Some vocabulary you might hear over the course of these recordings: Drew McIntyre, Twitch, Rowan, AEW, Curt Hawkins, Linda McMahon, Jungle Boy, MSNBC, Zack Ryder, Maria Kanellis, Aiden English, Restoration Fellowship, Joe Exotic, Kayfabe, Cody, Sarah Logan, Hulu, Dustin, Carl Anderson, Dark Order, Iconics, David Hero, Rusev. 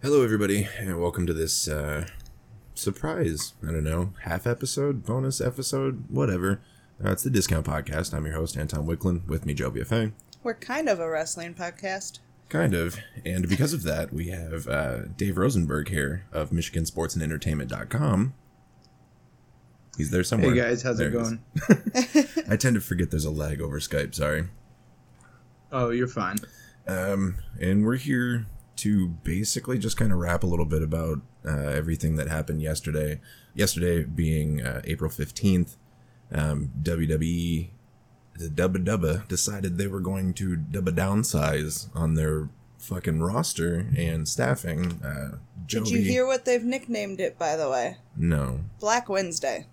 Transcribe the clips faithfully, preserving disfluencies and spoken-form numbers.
Hello, everybody, and welcome to this uh, surprise, I don't know, half episode, bonus episode, whatever. Uh, it's the Discount Podcast. I'm your host, Anton Wicklin. With me, Jovia Fang. We're kind of a wrestling podcast. Kind of. And because of that, we have uh, Dave Rosenberg here of Michigan Sports and Entertainment dot com. He's there somewhere. Hey, guys. How's there it going? I tend to forget there's a lag over Skype. Sorry. Oh, you're fine. Um, and we're here to basically just kind of wrap a little bit about uh, everything that happened yesterday. Yesterday being uh, April fifteenth, um, W W E, the Dubba Dubba, decided they were going to Dubba downsize on their fucking roster and staffing. Uh, Joey, did you hear what they've nicknamed it, by the way? No. Black Wednesday.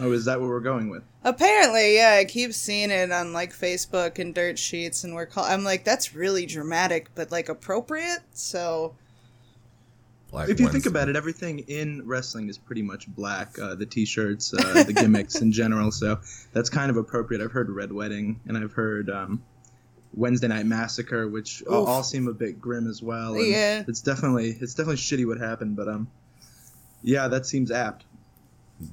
Oh, is that what we're going with? Apparently, yeah. I keep seeing it on, like, Facebook and dirt sheets, and we're call- I'm like, that's really dramatic, but, like, appropriate, so... Black if you Wednesday. Think about it, everything in wrestling is pretty much black. Uh, the t-shirts, uh, the gimmicks in general, so that's kind of appropriate. I've heard Red Wedding, and I've heard um, Wednesday Night Massacre, which Oof. all seem a bit grim as well. And yeah. It's definitely, it's definitely shitty what happened, but, um, yeah, that seems apt.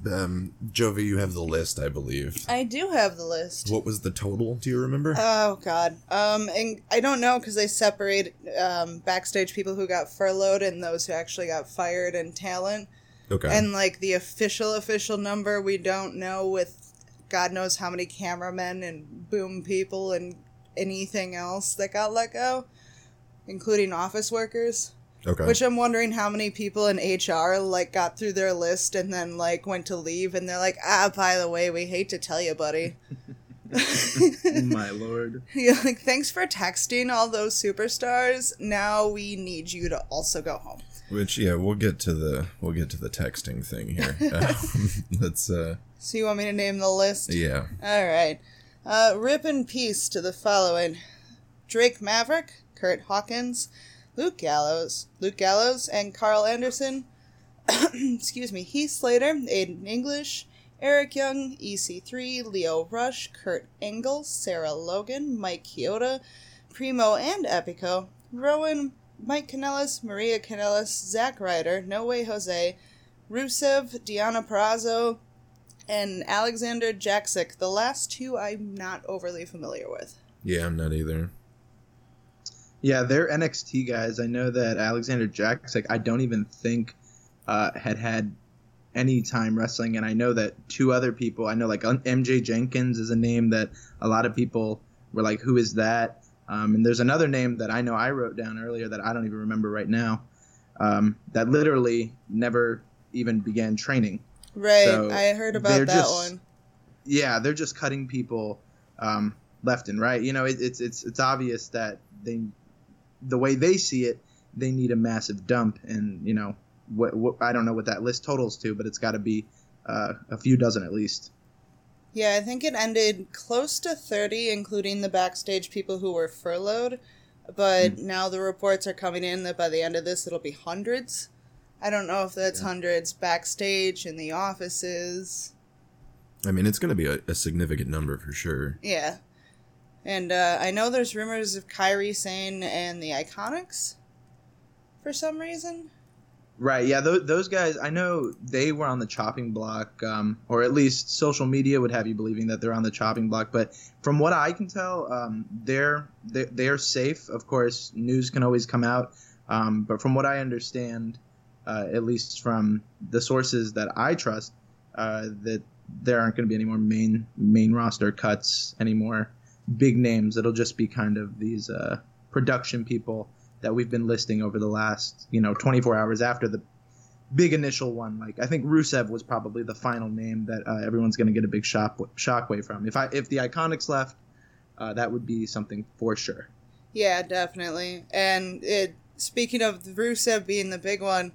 Um, Jovi, you have the list, I believe. I do have the list. What was the total? Do you remember? Oh, God. Um, and I don't know because they separate um, backstage people who got furloughed and those who actually got fired and talent. Okay. And, like, the official, official number we don't know with God knows how many cameramen and boom people and anything else that got let go, including office workers. Okay. Which I'm wondering how many people in H R, like, got through their list and then, like, went to leave, and they're like, ah, by the way, we hate to tell you, buddy. My lord. Yeah, like, thanks for texting all those superstars. Now we need you to also go home. Which, yeah, we'll get to the we'll get to the texting thing here. um, let's. Uh... So you want me to name the list? Yeah. All right. Uh, rip in peace to the following: Drake Maverick, Curt Hawkins, Luke Gallows, Luke Gallows, and Carl Anderson, excuse me, Heath Slater, Aiden English, Eric Young, E C three, Leo Rush, Kurt Angle, Sarah Logan, Mike Chioda, Primo and Epico, Rowan, Mike Kanellis, Maria Kanellis, Zack Ryder, No Way Jose, Rusev, Diana Perazzo, and Alexander Jaksic. The last two I'm not overly familiar with. Yeah, I'm not either. Yeah, they're N X T guys. I know that Alexander Jaksic, I don't even think uh, had had any time wrestling. And I know that two other people, I know like M J Jenkins is a name that a lot of people were like, who is that? Um, and there's another name that I know I wrote down earlier that I don't even remember right now um, that literally never even began training. Right. So I heard about that just, one. Yeah, they're just cutting people um, left and right. You know, it, it's it's it's obvious that they – the way they see it, they need a massive dump, and you know, what, what I don't know what that list totals to, but it's got to be uh, a few dozen at least. Yeah, I think it ended close to thirty, including the backstage people who were furloughed. But mm. now the reports are coming in that by the end of this, it'll be hundreds. I don't know if that's yeah. hundreds backstage in the offices. I mean, it's going to be a, a significant number for sure. Yeah. And uh, I know there's rumors of Kairi Sane and the Iconics for some reason. Right, yeah, th- those guys, I know they were on the chopping block, um, or at least social media would have you believing that they're on the chopping block. But from what I can tell, um, they're, they're, they're safe. Of course, news can always come out. Um, but from what I understand, uh, at least from the sources that I trust, uh, that there aren't going to be any more main main roster cuts anymore. Big names. It'll just be kind of these uh, production people that we've been listing over the last, you know, twenty-four hours after the big initial one. Like I think Rusev was probably the final name that uh, everyone's going to get a big shock shockwave from. If I if the Iconics left, uh, that would be something for sure. Yeah, definitely. And it, speaking of Rusev being the big one,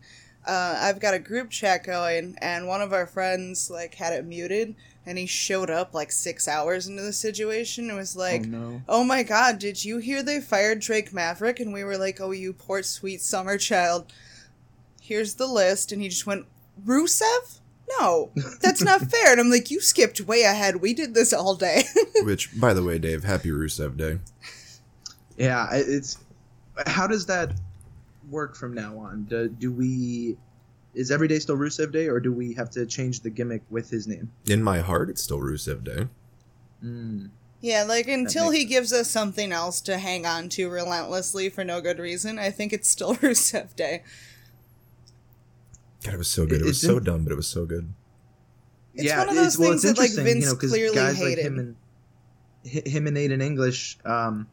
uh, I've got a group chat going, and one of our friends like had it muted. And he showed up like six hours into the situation and was like, oh, no. oh my God, did you hear they fired Drake Maverick? And we were like, oh, you poor sweet summer child. Here's the list. And he just went, Rusev? No, that's not fair. And I'm like, you skipped way ahead. We did this all day. Which, by the way, Dave, happy Rusev Day. Yeah, it's how does that work from now on? Do, do we – is every day still Rusev Day, or do we have to change the gimmick with his name? In my heart, it's still Rusev Day. Mm. Yeah, like until he sense. gives us something else to hang on to relentlessly for no good reason, I think it's still Rusev Day. God, it was so good. It, it was so dumb, but it was so good. It's yeah, one of those well, things that like Vince you know, clearly guys hated. Like him and him and Aiden English, um,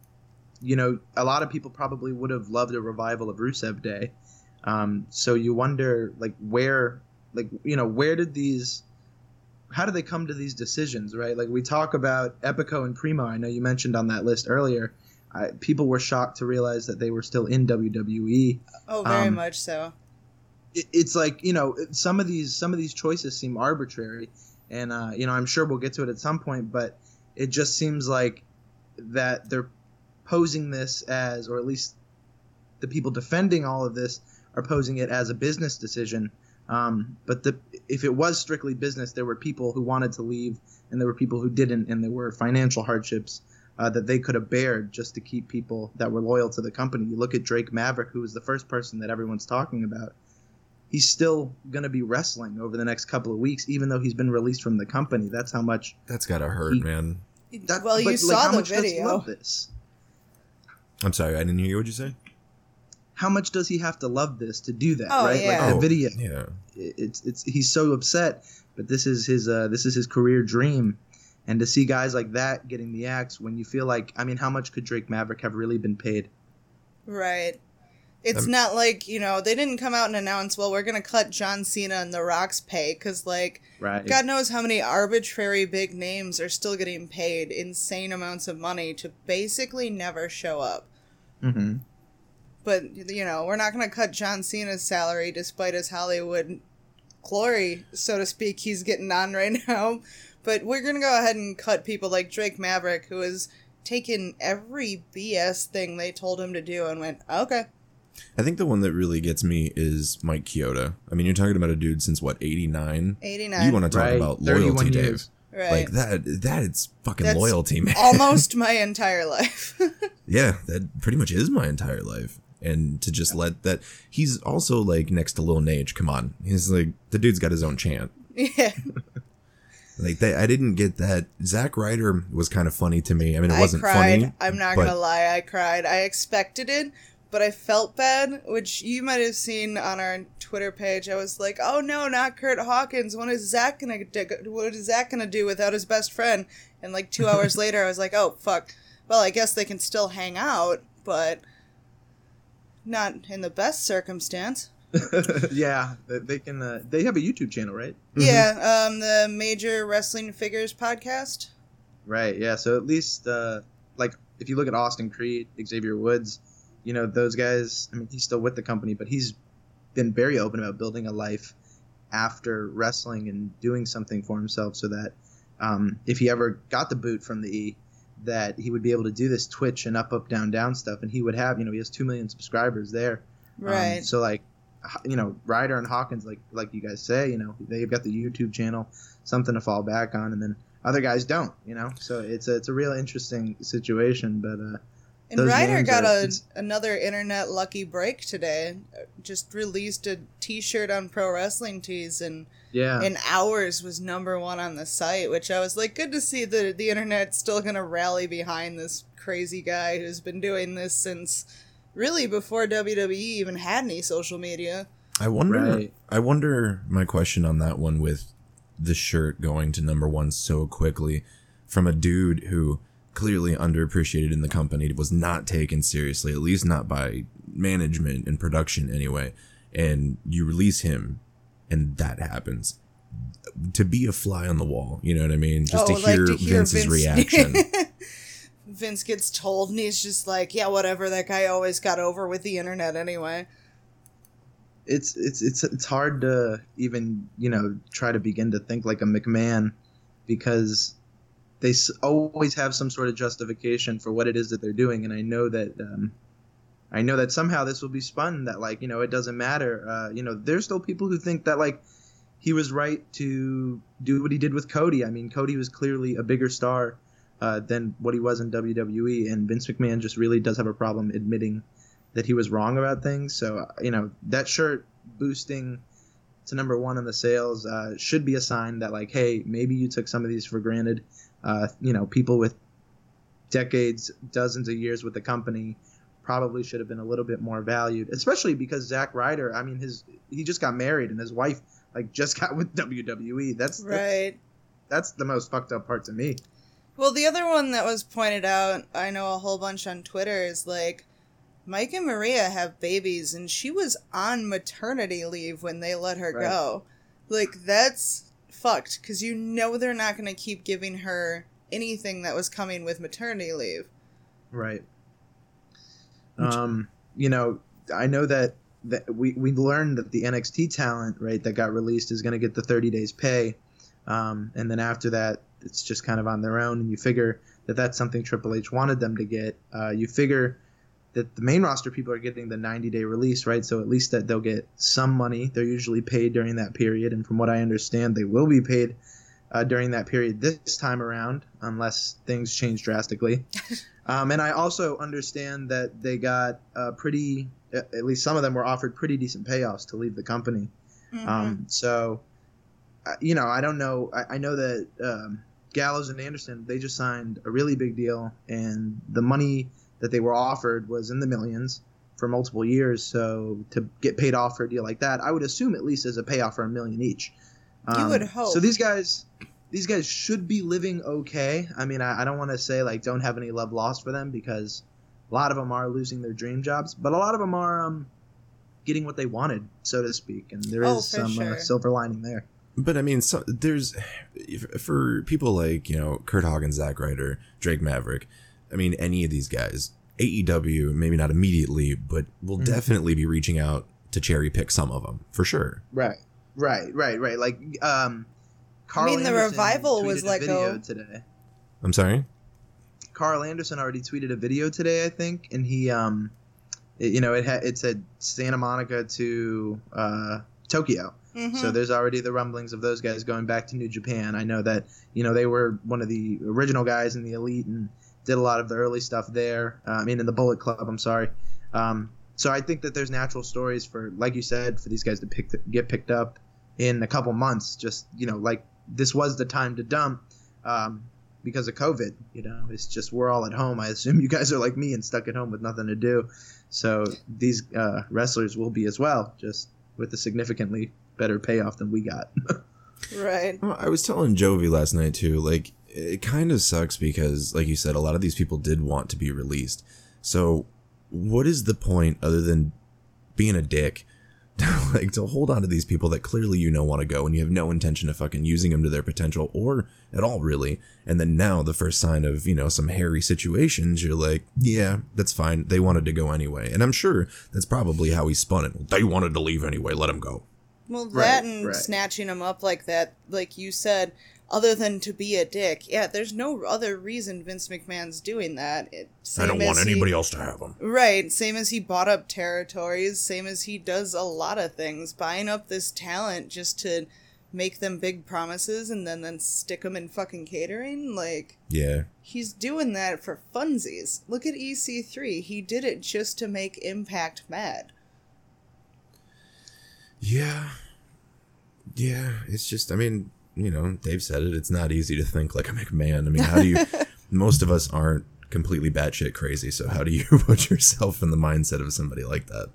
you know, a lot of people probably would have loved a revival of Rusev Day. Um, so you wonder, like, where, like, you know, where did these, how do they come to these decisions, right? Like, we talk about Epico and Primo. I know you mentioned on that list earlier. I, people were shocked to realize that they were still in W W E. Oh, very um, much so. It's like, you know, some of these some of these choices seem arbitrary, and uh, you know, I'm sure we'll get to it at some point, but it just seems like that they're posing this as, or at least the people defending all of this are posing it as a business decision. Um, but the if it was strictly business, there were people who wanted to leave, and there were people who didn't, and there were financial hardships uh, that they could have bared just to keep people that were loyal to the company. You look at Drake Maverick, who was the first person that everyone's talking about. He's still going to be wrestling over the next couple of weeks, even though he's been released from the company. That's how much... That's got to hurt, he, man. That, well, you saw like, the video. This? I'm sorry, I didn't hear you. What did you say? How much does he have to love this to do that, oh, right? Yeah. Like the oh, video. Yeah. It's, it's, he's so upset, but this is his uh, this is his career dream. And to see guys like that getting the axe when you feel like... I mean, how much could Drake Maverick have really been paid? Right. It's um, not like, you know, they didn't come out and announce, well, we're going to cut John Cena and The Rock's pay, because, like, right. God knows how many arbitrary big names are still getting paid insane amounts of money to basically never show up. Mm-hmm. But, you know, we're not going to cut John Cena's salary despite his Hollywood glory, so to speak, he's getting on right now. But we're going to go ahead and cut people like Drake Maverick, who has taken every B S thing they told him to do and went, okay. I think the one that really gets me is Mike Chioda. I mean, you're talking about a dude since, what, eighty-nine? eighty-nine. You want to talk right. about loyalty, Dave. Right. Like, that, that is fucking That's loyalty, man. Almost my entire life. Yeah, that pretty much is my entire life. And to just yeah. let that... He's also, like, next to Lil Nage. Come on. He's like, the dude's got his own chant. Yeah. Like, they, I didn't get that. Zack Ryder was kind of funny to me. I mean, it I wasn't cried. funny. I'm not going to lie. I cried. I expected it. But I felt bad, which you might have seen on our Twitter page. I was like, "Oh no, not Curt Hawkins! What is Zach gonna do? What is Zach gonna do without his best friend?" And like two hours later, I was like, "Oh fuck! Well, I guess they can still hang out, but not in the best circumstance." Yeah, they can. Uh, they have a YouTube channel, right? Yeah, um, the Major Wrestling Figures Podcast. Right. Yeah. So at least, uh, like, if you look at Austin Creed, Xavier Woods. You know, those guys, I mean, he's still with the company, but he's been very open about building a life after wrestling and doing something for himself so that um, if he ever got the boot from the E, that he would be able to do this Twitch and up, up, down, down stuff. And he would have, you know, he has two million subscribers there. Right. Um, so, like, you know, Ryder and Hawkins, like like you guys say, you know, they've got the YouTube channel, something to fall back on. And then other guys don't, you know. So it's a, it's a real interesting situation, but uh And Those Ryder got are, a, another internet lucky break today. Just released a T-shirt on Pro Wrestling Tees, and yeah. in hours was number one on the site, which I was like, good to see the the internet's still going to rally behind this crazy guy who's been doing this since really before W W E even had any social media. I wonder. Right. I wonder. My question on that one with the shirt going to number one so quickly from a dude who. Clearly underappreciated in the company. It was not taken seriously, at least not by management and production anyway. And you release him and that happens. To be a fly on the wall, you know what I mean? Just oh, to, like hear to hear Vince's Vince. reaction. Vince gets told and he's just like, yeah, whatever. That guy always got over with the internet anyway. It's, it's, it's, it's hard to even, you know, try to begin to think like a McMahon because... They always have some sort of justification for what it is that they're doing, and I know that um, I know that somehow this will be spun that like you know it doesn't matter. Uh, you know, there's still people who think that like he was right to do what he did with Cody. I mean, Cody was clearly a bigger star uh, than what he was in W W E, and Vince McMahon just really does have a problem admitting that he was wrong about things. So, you know, that shirt boosting to number one on the sales uh, should be a sign that, like, hey, maybe you took some of these for granted. Uh, you know, people with decades, dozens of years with the company probably should have been a little bit more valued, especially because Zack Ryder, I mean, his he just got married and his wife, like, just got with W W E. That's right. That's, that's the most fucked up part to me. Well, the other one that was pointed out, I know a whole bunch on Twitter, is like, Mike and Maria have babies, and she was on maternity leave when they let her right. go. Like, that's fucked, because you know they're not going to keep giving her anything that was coming with maternity leave. Right. Um, you know, I know that, that we, we learned that the N X T talent, right, that got released is going to get the thirty days pay, um, and then after that, it's just kind of on their own, and you figure that that's something Triple H wanted them to get. Uh, you figure that the main roster people are getting the ninety-day release, right? So at least that they'll get some money. They're usually paid during that period, and from what I understand, they will be paid uh, during that period this time around, unless things change drastically. um, and I also understand that they got uh, pretty, at least some of them were offered pretty decent payoffs to leave the company. Mm-hmm. Um, so, you know, I don't know. I, I know that... Um, Gallows and Anderson, they just signed a really big deal, and the money that they were offered was in the millions for multiple years. So to get paid off for a deal like that, I would assume at least as a payoff for a million each. Um, you would hope. So these guys, these guys should be living okay. I mean, I, I don't want to say like don't have any love lost for them, because a lot of them are losing their dream jobs, but a lot of them are um, getting what they wanted, so to speak. And there oh, is some sure. uh, silver lining there. But I mean, so there's for people like, you know, Curt Hawkins, Zack Ryder, Drake Maverick. I mean, any of these guys, A E W, maybe not immediately, but will mm-hmm. definitely be reaching out to cherry pick some of them for sure. Right, right, right, right. Like, um, Carl I mean, the Anderson revival was like a video a... today. I'm sorry. Carl Anderson already tweeted a video today, I think, and he, um, it, you know, it had it said Santa Monica to uh, Tokyo. Mm-hmm. So there's already the rumblings of those guys going back to New Japan. I know that, you know, they were one of the original guys in the Elite and did a lot of the early stuff there. Uh, I mean, in the Bullet Club, I'm sorry. Um, so I think that there's natural stories for, like you said, for these guys to pick get picked up in a couple months. Just, you know, like this was the time to dump um, because of COVID. You know, it's just we're all at home. I assume you guys are like me and stuck at home with nothing to do. So these uh, wrestlers will be as well, just with a significantly better payoff than we got. Right. I was telling Jovi last night too, like, it kind of sucks because, like you said, a lot of these people did want to be released. So what is the point other than being a dick to, like, to hold on to these people that clearly, you know, want to go and you have no intention of fucking using them to their potential or at all, really? And then now the first sign of, you know, some hairy situations, you're like, yeah, that's fine. They wanted to go anyway. And I'm sure that's probably how he spun it. They wanted to leave anyway. Let them go. Well, that right, and right. snatching him up like that, like you said, other than to be a dick. Yeah, there's no other reason Vince McMahon's doing that. It, I don't want he, anybody else to have him. Right, same as he bought up territories, same as he does a lot of things, buying up this talent just to make them big promises and then, then stick them in fucking catering. Like, yeah, he's doing that for funsies. Look at E C three. He did it just to make Impact mad. Yeah. Yeah. It's just, I mean, you know, Dave said it. It's not easy to think like a McMahon. I mean, how do you, most of us aren't completely batshit crazy. So how do you put yourself in the mindset of somebody like that?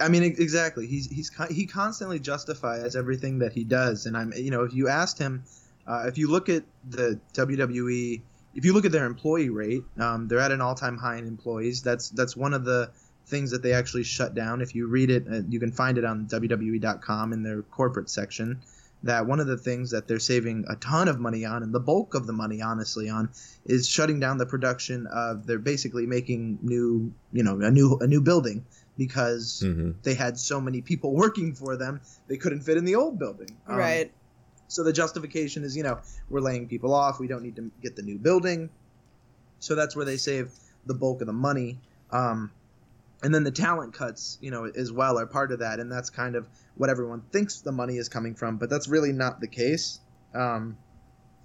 I mean, exactly. He's, he's, he constantly justifies everything that he does. And I'm, you know, if you asked him, uh, if you look at the W W E, if you look at their employee rate, um, they're at an all time high in employees. That's, that's one of the things that they actually shut down. If you read it, you can find it on W W E dot com in their corporate section, that one of the things that they're saving a ton of money on, and the bulk of the money, honestly, on, is shutting down the production of, they're basically making new, you know, a new a new building because mm-hmm. they had so many people working for them, they couldn't fit in the old building. Um, right. So the justification is, you know, we're laying people off, we don't need to get the new building. So that's where they save the bulk of the money. Um, And then the talent cuts, you know, as well are part of that. And that's kind of what everyone thinks the money is coming from. But that's really not the case. Um,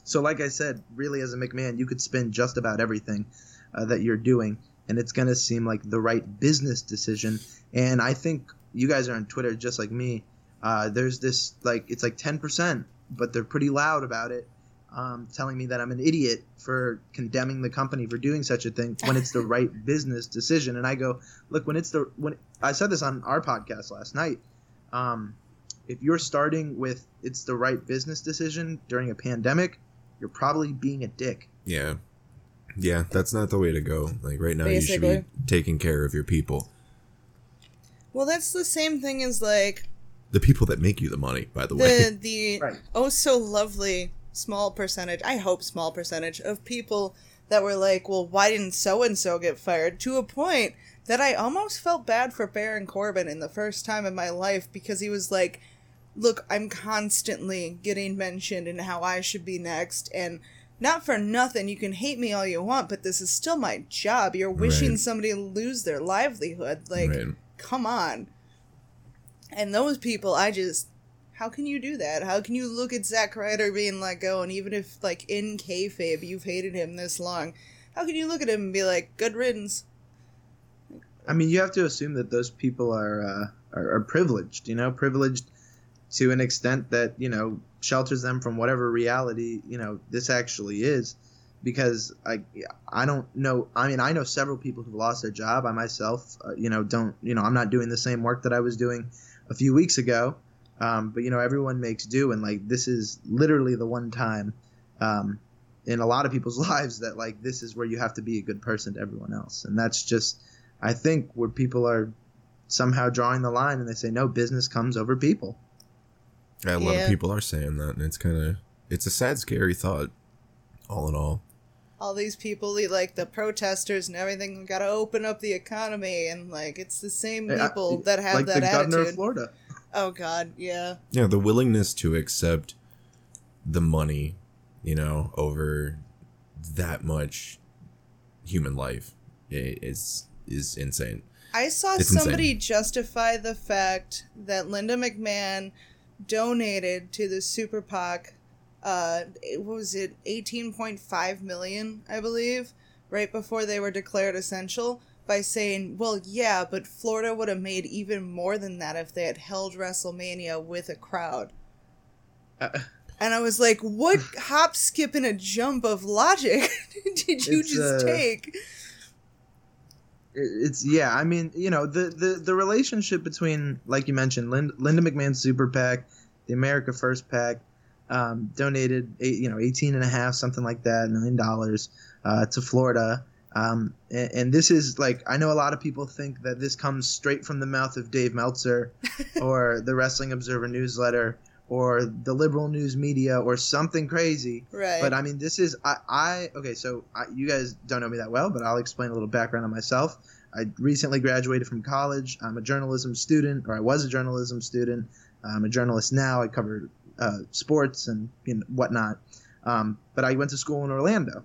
so like I said, really, as a McMahon, you could spin just about everything uh, that you're doing and it's going to seem like the right business decision. And I think you guys are on Twitter just like me. Uh, there's this, like, it's like ten percent, but they're pretty loud about it, um, telling me that I'm an idiot for condemning the company for doing such a thing when it's the right business decision. And I go, look, when it's the, when I said this on our podcast last night, um, if you're starting with it's the right business decision during a pandemic, you're probably being a dick. Yeah. Yeah, that's not the way to go. Like right now, basically, you should be taking care of your people. Well, that's the same thing as like... the people that make you the money, by the, the way. The right. oh so lovely small percentage, I hope small percentage, of people that were like, well, why didn't so-and-so get fired? To a point that I almost felt bad for Baron Corbin in the first time in my life because he was like, look, I'm constantly getting mentioned and how I should be next, and not for nothing, you can hate me all you want, but this is still my job. You're wishing right. somebody lose their livelihood. Like, right. come on. And those people, I just, how can you do that? How can you look at Zack Ryder being let go, and even if, like, in kayfabe, you've hated him this long, how can you look at him and be like, good riddance? I mean, you have to assume that those people are uh, are, are privileged, you know, privileged to an extent that, you know, shelters them from whatever reality, you know, this actually is. Because I, I don't know. I mean, I know several people who've lost their job. I myself, uh, you know, don't, you know, I'm not doing the same work that I was doing a few weeks ago. Um, but, you know, everyone makes do. And like, this is literally the one time um, in a lot of people's lives that like, this is where you have to be a good person to everyone else. And that's just, I think, where people are somehow drawing the line and they say, no, business comes over people. Yeah, a lot yeah. of people are saying that, and it's kind of, it's a sad, scary thought, all in all. All these people, like the protesters and everything, got to open up the economy, and like, it's the same people yeah, that have like that attitude. Like the governor of Florida. Oh, God, yeah. Yeah, the willingness to accept the money, you know, over that much human life is is insane. I saw it's somebody insane. justify the fact that Linda McMahon donated to the Super PAC, uh, what was it, eighteen point five million, I believe, right before they were declared essential, by saying, well, yeah, but Florida would have made even more than that if they had held WrestleMania with a crowd. Uh, and I was like, what hop, skip, and a jump of logic did you just uh, take? It's, yeah, I mean, you know, the, the, the relationship between, like you mentioned, Linda, Linda McMahon's Super PAC, the America First PAC, um, donated, eight, you know, eighteen and a half, something like that, million dollars uh, to Florida. Um, and, and this is like, I know a lot of people think that this comes straight from the mouth of Dave Meltzer or the Wrestling Observer newsletter or the liberal news media or something crazy. Right. But I mean, this is, I, I okay, so I, you guys don't know me that well, but I'll explain a little background on myself. I recently graduated from college. I'm a journalism student, or I was a journalism student. I'm a journalist now. I cover uh, sports and you know, whatnot. Um, but I went to school in Orlando.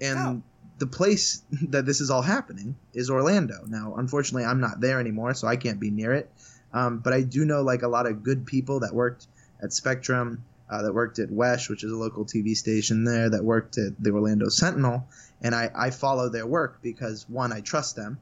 And oh. the place that this is all happening is Orlando. Now, unfortunately, I'm not there anymore, so I can't be near it. Um, but I do know like a lot of good people that worked at Spectrum, uh, that worked at W E S H, which is a local T V station there, that worked at the Orlando Sentinel. And I, I follow their work because, one, I trust them.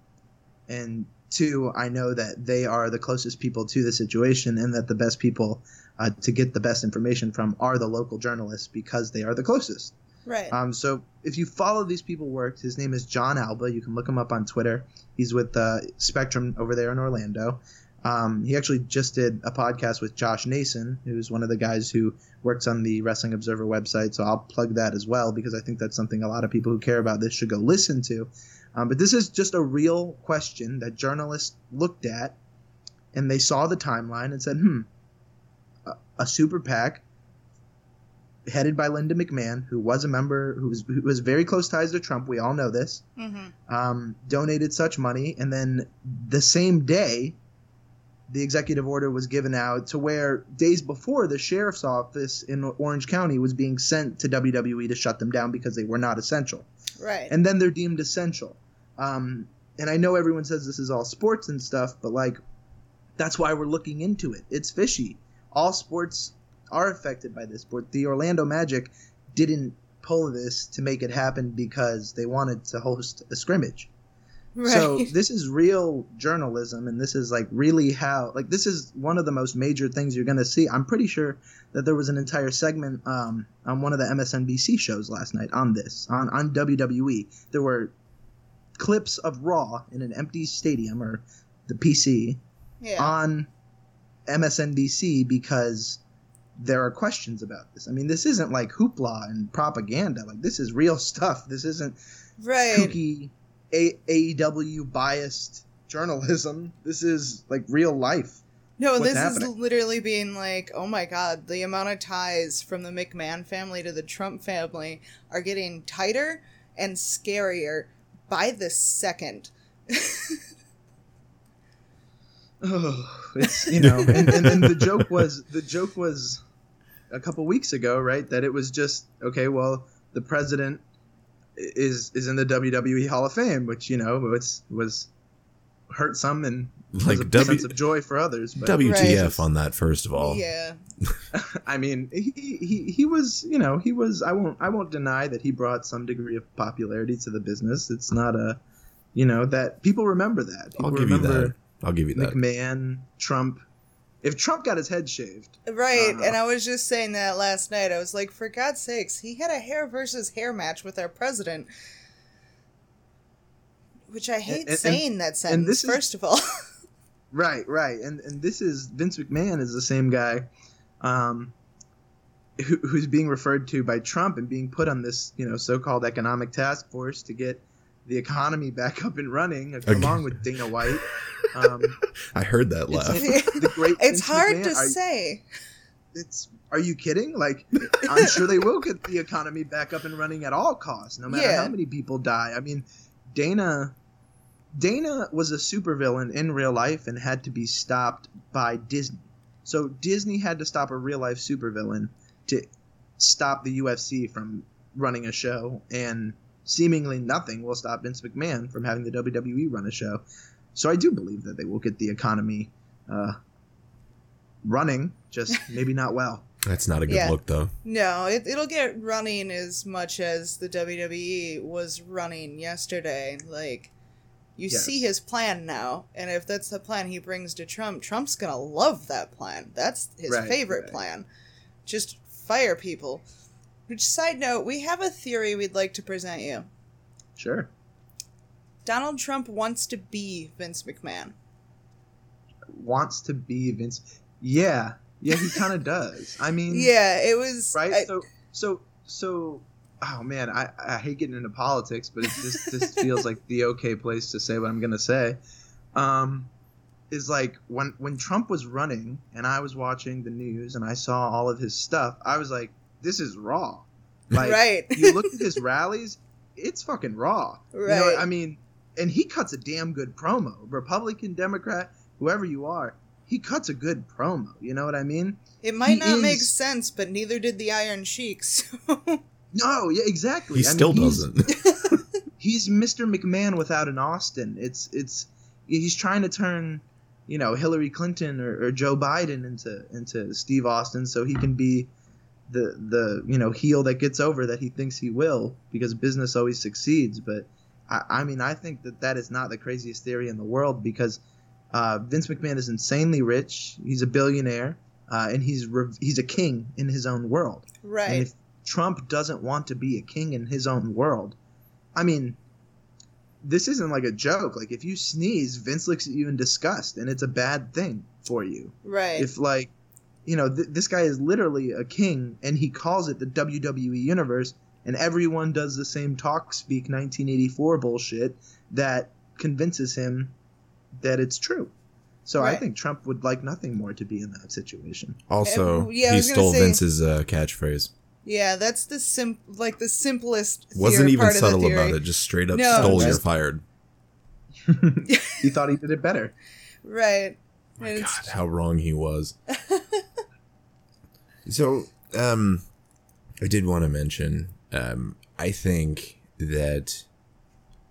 And, two, I know that they are the closest people to the situation and that the best people uh, to get the best information from are the local journalists because they are the closest. Right. Um. So if you follow these people work, his name is John Alba. You can look him up on Twitter. He's with uh, Spectrum over there in Orlando. Um, he actually just did a podcast with Josh Nason, who's one of the guys who works on the Wrestling Observer website. So I'll plug that as well because I think that's something a lot of people who care about this should go listen to. Um, but this is just a real question that journalists looked at, and they saw the timeline and said, hmm, a, a super PAC headed by Linda McMahon, who was a member, who was, who was very close ties to Trump, we all know this, mm-hmm. um, donated such money, and then the same day, the executive order was given out to where days before the sheriff's office in Orange County was being sent to W W E to shut them down because they were not essential. Right. And then they're deemed essential. Um, and I know everyone says this is all sports and stuff, but like, that's why we're looking into it. It's fishy. All sports are affected by this, but the Orlando Magic didn't pull this to make it happen because they wanted to host a scrimmage. Right. So this is real journalism, and this is like really how – like this is one of the most major things you're going to see. I'm pretty sure that there was an entire segment um, on one of the M S N B C shows last night on this, on, on W W E. There were clips of Raw in an empty stadium or the P C yeah. on M S N B C because there are questions about this. I mean, this isn't like hoopla and propaganda. Like this is real stuff. This isn't right. kooky – A- AEW biased journalism. This is like real life. No, What's this happening? Is literally being like, oh my God, the amount of ties from the McMahon family to the Trump family are getting tighter and scarier by the second. Oh, it's, you know, and, and then the joke was, the joke was a couple weeks ago, right? That it was just, okay, well, the president is is in the W W E Hall of Fame, which, you know, was, was hurt some and like was a w- sense of joy for others. But W T F right. on that, first of all. Yeah. I mean, he, he he was, you know, he was, I won't I won't deny that he brought some degree of popularity to the business. It's not a, you know, that people remember that. People I'll give you that. I'll give you that. McMahon, Trump. If Trump got his head shaved. Right. Uh, and I was just saying that last night. I was like, for God's sakes, he had a hair versus hair match with our president. Which I hate and, saying and, that sentence, and this first is, of all. Right, right. And and this is, Vince McMahon is the same guy um, who, who's being referred to by Trump and being put on this, you know, so-called economic task force to get the economy back up and running, along with Dana White. Um, I heard that laugh. It's, the great it's hard McMahon, to are, say. It's are you kidding? Like, I'm sure they will get the economy back up and running at all costs, no matter yeah. how many people die. I mean, Dana, Dana was a supervillain in real life and had to be stopped by Disney. So Disney had to stop a real life supervillain to stop the U F C from running a show, and seemingly nothing will stop Vince McMahon from having the W W E run a show. So I do believe that they will get the economy uh, running, just maybe not well. That's not a good yeah. look, though. No, it, it'll get running as much as the W W E was running yesterday. Like, you yes. see his plan now, and if that's the plan he brings to Trump, Trump's going to love that plan. That's his right, favorite right. plan. Just fire people. Which, side note, we have a theory we'd like to present you. Sure. Donald Trump wants to be Vince McMahon. Wants to be Vince. Yeah. Yeah, he kind of does. I mean. Yeah, it was. Right? I, so, so, so, oh, man, I, I hate getting into politics, but it just, this feels like the okay place to say what I'm going to say. Um, is like when, when Trump was running and I was watching the news and I saw all of his stuff, I was like, this is raw. Like, right. You look at his rallies, it's fucking raw. Right. You know, I mean. And he cuts a damn good promo. Republican, Democrat, whoever you are, he cuts a good promo. You know what I mean? It might he not is... make sense, but neither did the Iron Sheik. So. No, yeah, exactly. He I still mean, doesn't. He's, he's Mister McMahon without an Austin. It's it's he's trying to turn, you know, Hillary Clinton or, or Joe Biden into into Steve Austin, so he can be the the you know heel that gets over that he thinks he will, because business always succeeds, but. I, I mean, I think that that is not the craziest theory in the world, because uh, Vince McMahon is insanely rich. He's a billionaire, uh, and he's re- he's a king in his own world. Right. And if Trump doesn't want to be a king in his own world, I mean, this isn't like a joke. Like, if you sneeze, Vince looks at you in disgust, and it's a bad thing for you. Right. If, like, you know, th- this guy is literally a king, and he calls it the W W E universe. And everyone does the same talk speak nineteen eighty-four bullshit that convinces him that it's true. So right. I think Trump would like nothing more to be in that situation. Also, yeah, he stole say, Vince's uh, catchphrase. Yeah, that's the sim- like the simplest theory. Wasn't even part subtle of the theory. About it. Just straight up no, stole. Just... You're fired. He thought he did it better. Right. Oh my God, how wrong he was. So um, I did want to mention... Um, I think that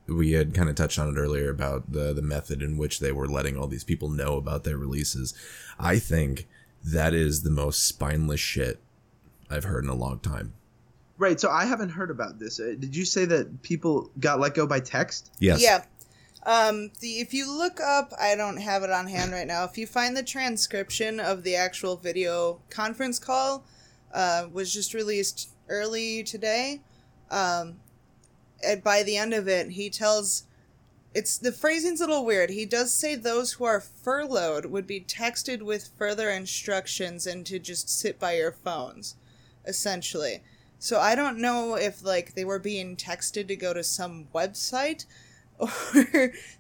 we had kind of touched on it earlier about the, the method in which they were letting all these people know about their releases. I think that is the most spineless shit I've heard in a long time. Right. So I haven't heard about this. Uh, did you say that people got let go by text? Yes. Yeah. Um, the, if you look up, I don't have it on hand right now, if you find the transcription of the actual video conference call, uh, was just released early today, um, and by the end of it, he tells, it's, the phrasing's a little weird, he does say those who are furloughed would be texted with further instructions and to just sit by your phones, essentially. So I don't know if, like, they were being texted to go to some website, or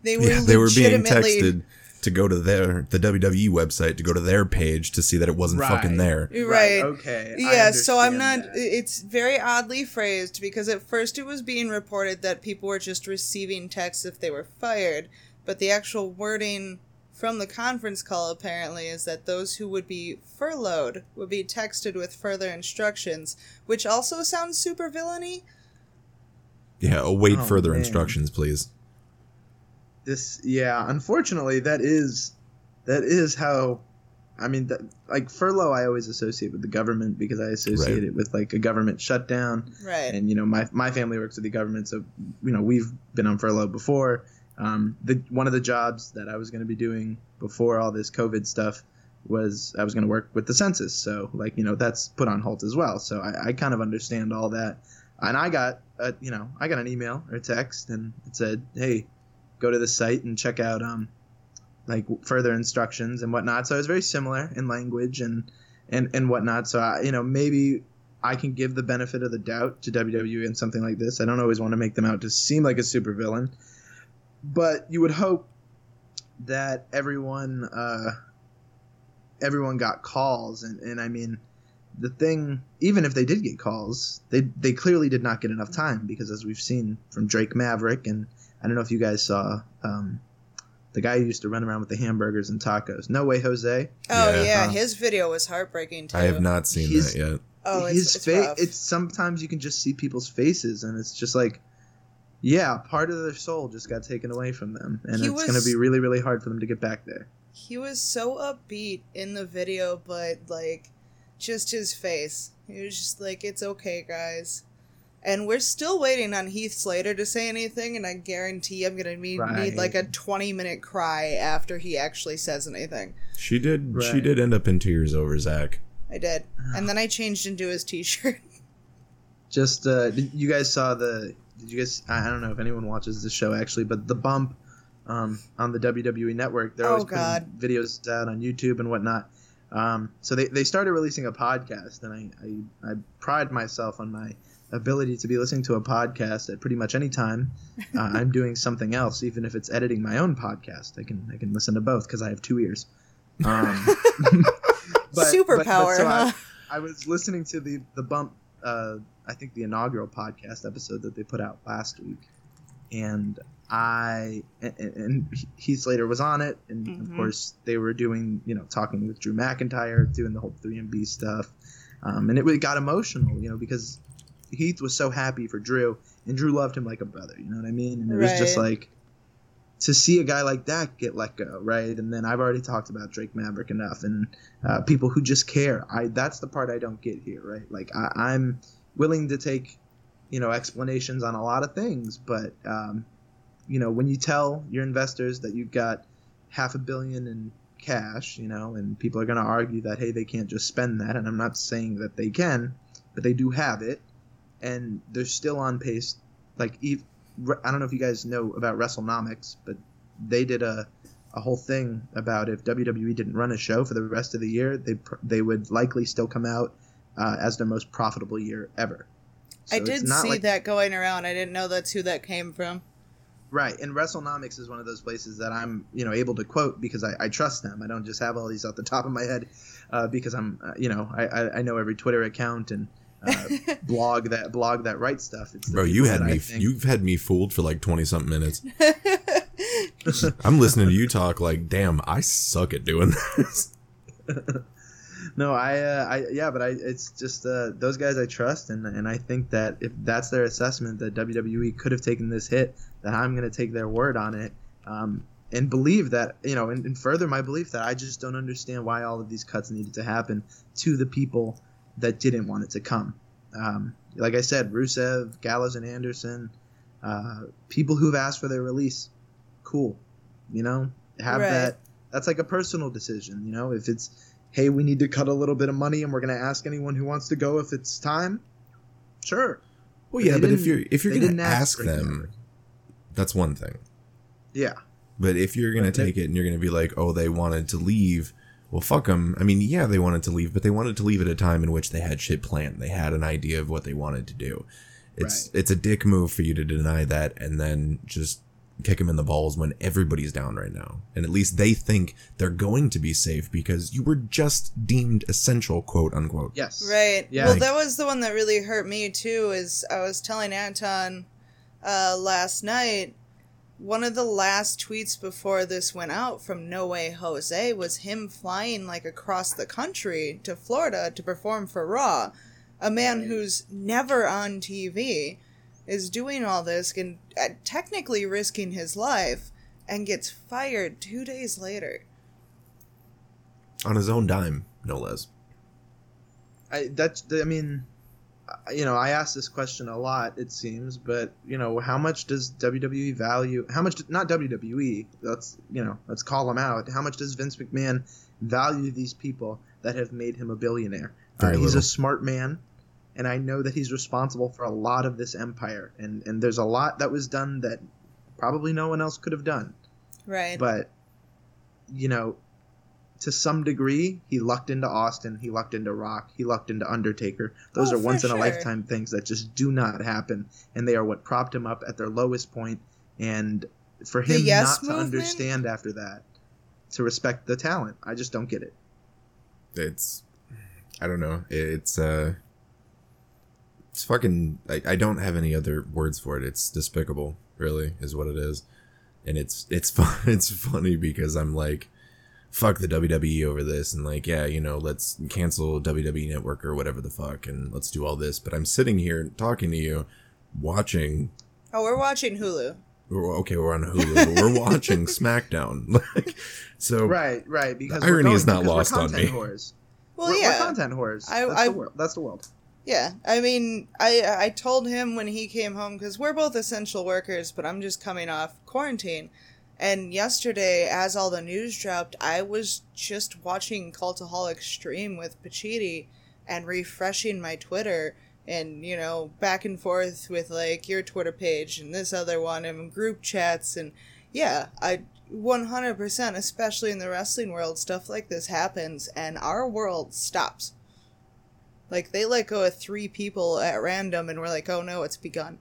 they were yeah, they were being texted to go to their the W W E website, to go to their page to see that it wasn't right. fucking there. Right. right. Okay. Yeah, so I'm not that. It's very oddly phrased, because at first it was being reported that people were just receiving texts if they were fired, but the actual wording from the conference call apparently is that those who would be furloughed would be texted with further instructions, which also sounds super villainy. Yeah, await oh, further man. instructions, please. This, yeah, unfortunately, that is, that is how, I mean, that, like, furlough I always associate with the government, because I associate right. it with, like, a government shutdown. Right. And, you know, my my family works with the government, so, you know, we've been on furlough before. Um, the one of the jobs that I was going to be doing before all this COVID stuff was I was going to work with the census. So, like, you know, that's put on hold as well. So I, I kind of understand all that. And I got, a, you know, I got an email or a text, and it said, hey, go to the site and check out um like further instructions and whatnot. So it's very similar in language and and and whatnot. So I, you know, maybe I can give the benefit of the doubt to W W E and something like this. I don't always want to make them out to seem like a supervillain, but you would hope that everyone uh everyone got calls, and and I mean, the thing, even if they did get calls, they they clearly did not get enough time, because as we've seen from Drake Maverick, and I don't know if you guys saw um, the guy who used to run around with the hamburgers and tacos. No Way Jose. Oh, yeah. Um, his video was heartbreaking, too. I have not seen his, that yet. Oh, his it's, fa- it's sometimes you can just see people's faces, and it's just like, yeah, part of their soul just got taken away from them. And he it's going to be really, really hard for them to get back there. He was so upbeat in the video, but, like, just his face. He was just like, it's okay, guys. And we're still waiting on Heath Slater to say anything, and I guarantee I'm going to need, right. need like a twenty-minute cry after he actually says anything. She did right. She did end up in tears over Zach. I did. And then I changed into his T-shirt. Just, uh, you guys saw the, did you guys, I don't know if anyone watches this show actually, but The Bump um, on the W W E Network, they're always oh, putting videos out on YouTube and whatnot. Um, so they, they started releasing a podcast, and I, I, I pride myself on my ability to be listening to a podcast at pretty much any time uh, I'm doing something else, even if it's editing my own podcast. I can I can listen to both because I have two ears. Um, but, Superpower, but, but so huh? I, I was listening to the the Bump, uh, I think the inaugural podcast episode that they put out last week, and I and, and Heath Slater was on it, and mm-hmm. of course they were doing you know talking with Drew McIntyre, doing the whole three M B stuff, um, and it really got emotional, you know, because Heath was so happy for Drew, and Drew loved him like a brother, you know what I mean? And it right. was just like, to see a guy like that get let go, right? And then I've already talked about Drake Maverick enough, and uh, people who just care. I That's the part I don't get here, right? Like, I, I'm willing to take, you know, explanations on a lot of things, but, um, you know, when you tell your investors that you've got half a billion in cash, you know, and people are going to argue that, hey, they can't just spend that, and I'm not saying that they can, but they do have it. And they're still on pace. Like, I don't know if you guys know about WrestleNomics, but they did a, a whole thing about if W W E didn't run a show for the rest of the year, they they would likely still come out uh, as their most profitable year ever. So I did see like, that going around. I didn't know that's who that came from. Right, and WrestleNomics is one of those places that I'm, you know, able to quote because I, I trust them. I don't just have all these off the top of my head uh, because I'm, uh, you know, I, I, I know every Twitter account and. Uh, blog that blog that write stuff. It's Bro, you had me. You've had me fooled for like twenty something minutes. I'm listening to you talk like, damn, I suck at doing this. no, I, uh, I, yeah, but I. It's just uh, those guys I trust, and and I think that if that's their assessment that W W E could have taken this hit, that I'm going to take their word on it, um, and believe that you know, and, and further my belief that I just don't understand why all of these cuts needed to happen to the people that didn't want it to come. Um, like I said, Rusev, Gallows, and Anderson, uh, people who've asked for their release, cool, you know, have right. that. That's like a personal decision, you know, if it's, hey, we need to cut a little bit of money and we're going to ask anyone who wants to go if it's time. Sure. Well, but yeah, but if you're if you're going to ask, ask them, Maverick. That's one thing. Yeah. But if you're going to take it and you're going to be like, oh, they wanted to leave. Well, fuck them. I mean, yeah, they wanted to leave, but they wanted to leave at a time in which they had shit planned. They had an idea of what they wanted to do. It's right. it's a dick move for you to deny that and then just kick them in the balls when everybody's down right now. And at least they think they're going to be safe because you were just deemed essential, quote unquote. Yes. Right. Yeah. Well, like, that was the one that really hurt me, too, is I was telling Anton uh, last night. One of the last tweets before this went out from No Way Jose was him flying like across the country to Florida to perform for Raw. A man who's never on T V is doing all this and technically risking his life and gets fired two days later. On his own dime, no less. I, that's, I mean... You know, I ask this question a lot, it seems, but, you know, how much does W W E value, how much, not W W E, let's, you know, let's call them out, how much does Vince McMahon value these people that have made him a billionaire? Uh, he's little. a smart man, and I know that he's responsible for a lot of this empire, and, and there's a lot that was done that probably no one else could have done. Right. But, you know, to some degree, he lucked into Austin, he lucked into Rock, he lucked into Undertaker. Those oh, are once-in-a-lifetime sure. things that just do not happen, and they are what propped him up at their lowest point. And for him yes not movement? to understand after that, to respect the talent, I just don't get it. It's, I don't know, it's, uh, it's fucking, I, I don't have any other words for it. It's despicable, really, is what it is. And it's, it's, fun, it's funny because I'm like, fuck the W W E over this, and like, yeah, you know, let's cancel W W E Network or whatever the fuck, and let's do all this. But I'm sitting here talking to you, watching. Oh, we're watching Hulu. We're, okay, we're on Hulu, but we're watching SmackDown. Like, so right, right. Because the irony going, is not lost on me. Whores. Well, we're, yeah, we're content whores. I, that's, I, the world. That's the world. Yeah, I mean, I I told him when he came home because we're both essential workers, but I'm just coming off quarantine. And yesterday, as all the news dropped, I was just watching Cultaholic Stream with Pacitti and refreshing my Twitter and, you know, back and forth with, like, your Twitter page and this other one and group chats. And, yeah, I one hundred percent, especially in the wrestling world, stuff like this happens and our world stops. Like, they let go of three people at random and we're like, oh, no, it's begun.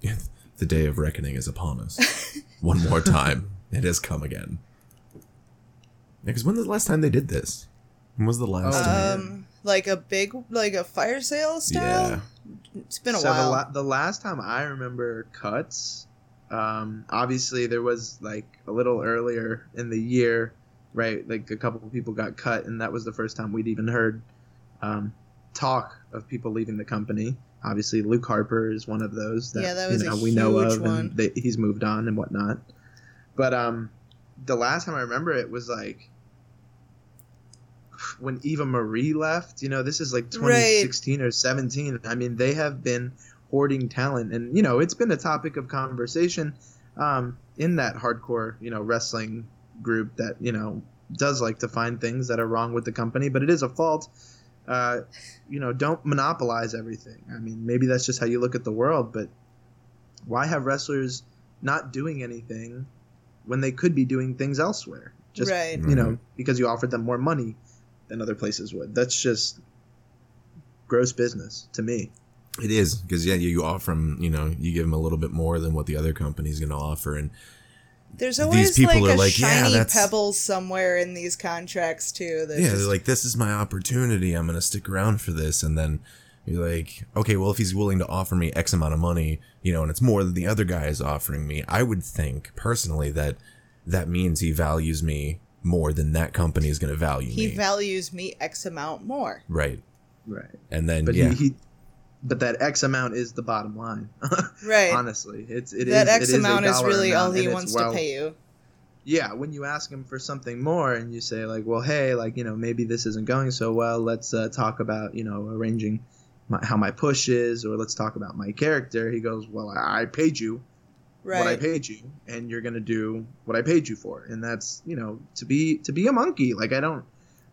Yeah. The day of reckoning is upon us. One more time. It has come again. Because yeah, when was the last time they did this? When was the last um, time? Um, like a big, like a fire sale style? Yeah. It's been a so while. The, la- the last time I remember cuts, um, obviously there was like a little earlier in the year, right? Like a couple of people got cut, and that was the first time we'd even heard um, talk of people leaving the company. Obviously, Luke Harper is one of those that, yeah, that was you know, a we huge know of, one. and they, he's moved on and whatnot. But um, the last time I remember it was like when Eva Marie left. You know, this is like twenty sixteen right. or seventeen. I mean, they have been hoarding talent, and you know, it's been a topic of conversation um, in that hardcore, you know, wrestling group that you know does like to find things that are wrong with the company, but it is a fault. Uh, you know, don't monopolize everything. I mean, maybe that's just how you look at the world, but why have wrestlers not doing anything when they could be doing things elsewhere? Just, right. you know, because you offered them more money than other places would. That's just gross business to me. It is, because, yeah, you offer them, you know, you give them a little bit more than what the other company's going to offer, and there's always like a like, shiny yeah, pebble somewhere in these contracts too. Yeah, they're like, this is my opportunity. I'm going to stick around for this. And then you're like, okay, well, if he's willing to offer me X amount of money, you know, and it's more than the other guy is offering me, I would think personally that that means he values me more than that company is going to value he me. He values me X amount more. Right. Right. And then, but yeah. He, he, But that X amount is the bottom line. Right. Honestly, it's it that is. That X it amount is, is really amount, all he wants well, to pay you. Yeah, when you ask him for something more, and you say like, "Well, hey, like you know, maybe this isn't going so well. Let's uh, talk about you know arranging my, how my push is, or let's talk about my character." He goes, "Well, I paid you. right. what I paid you, and you're going to do what I paid you for. And that's, you know, to be to be a monkey. Like, I don't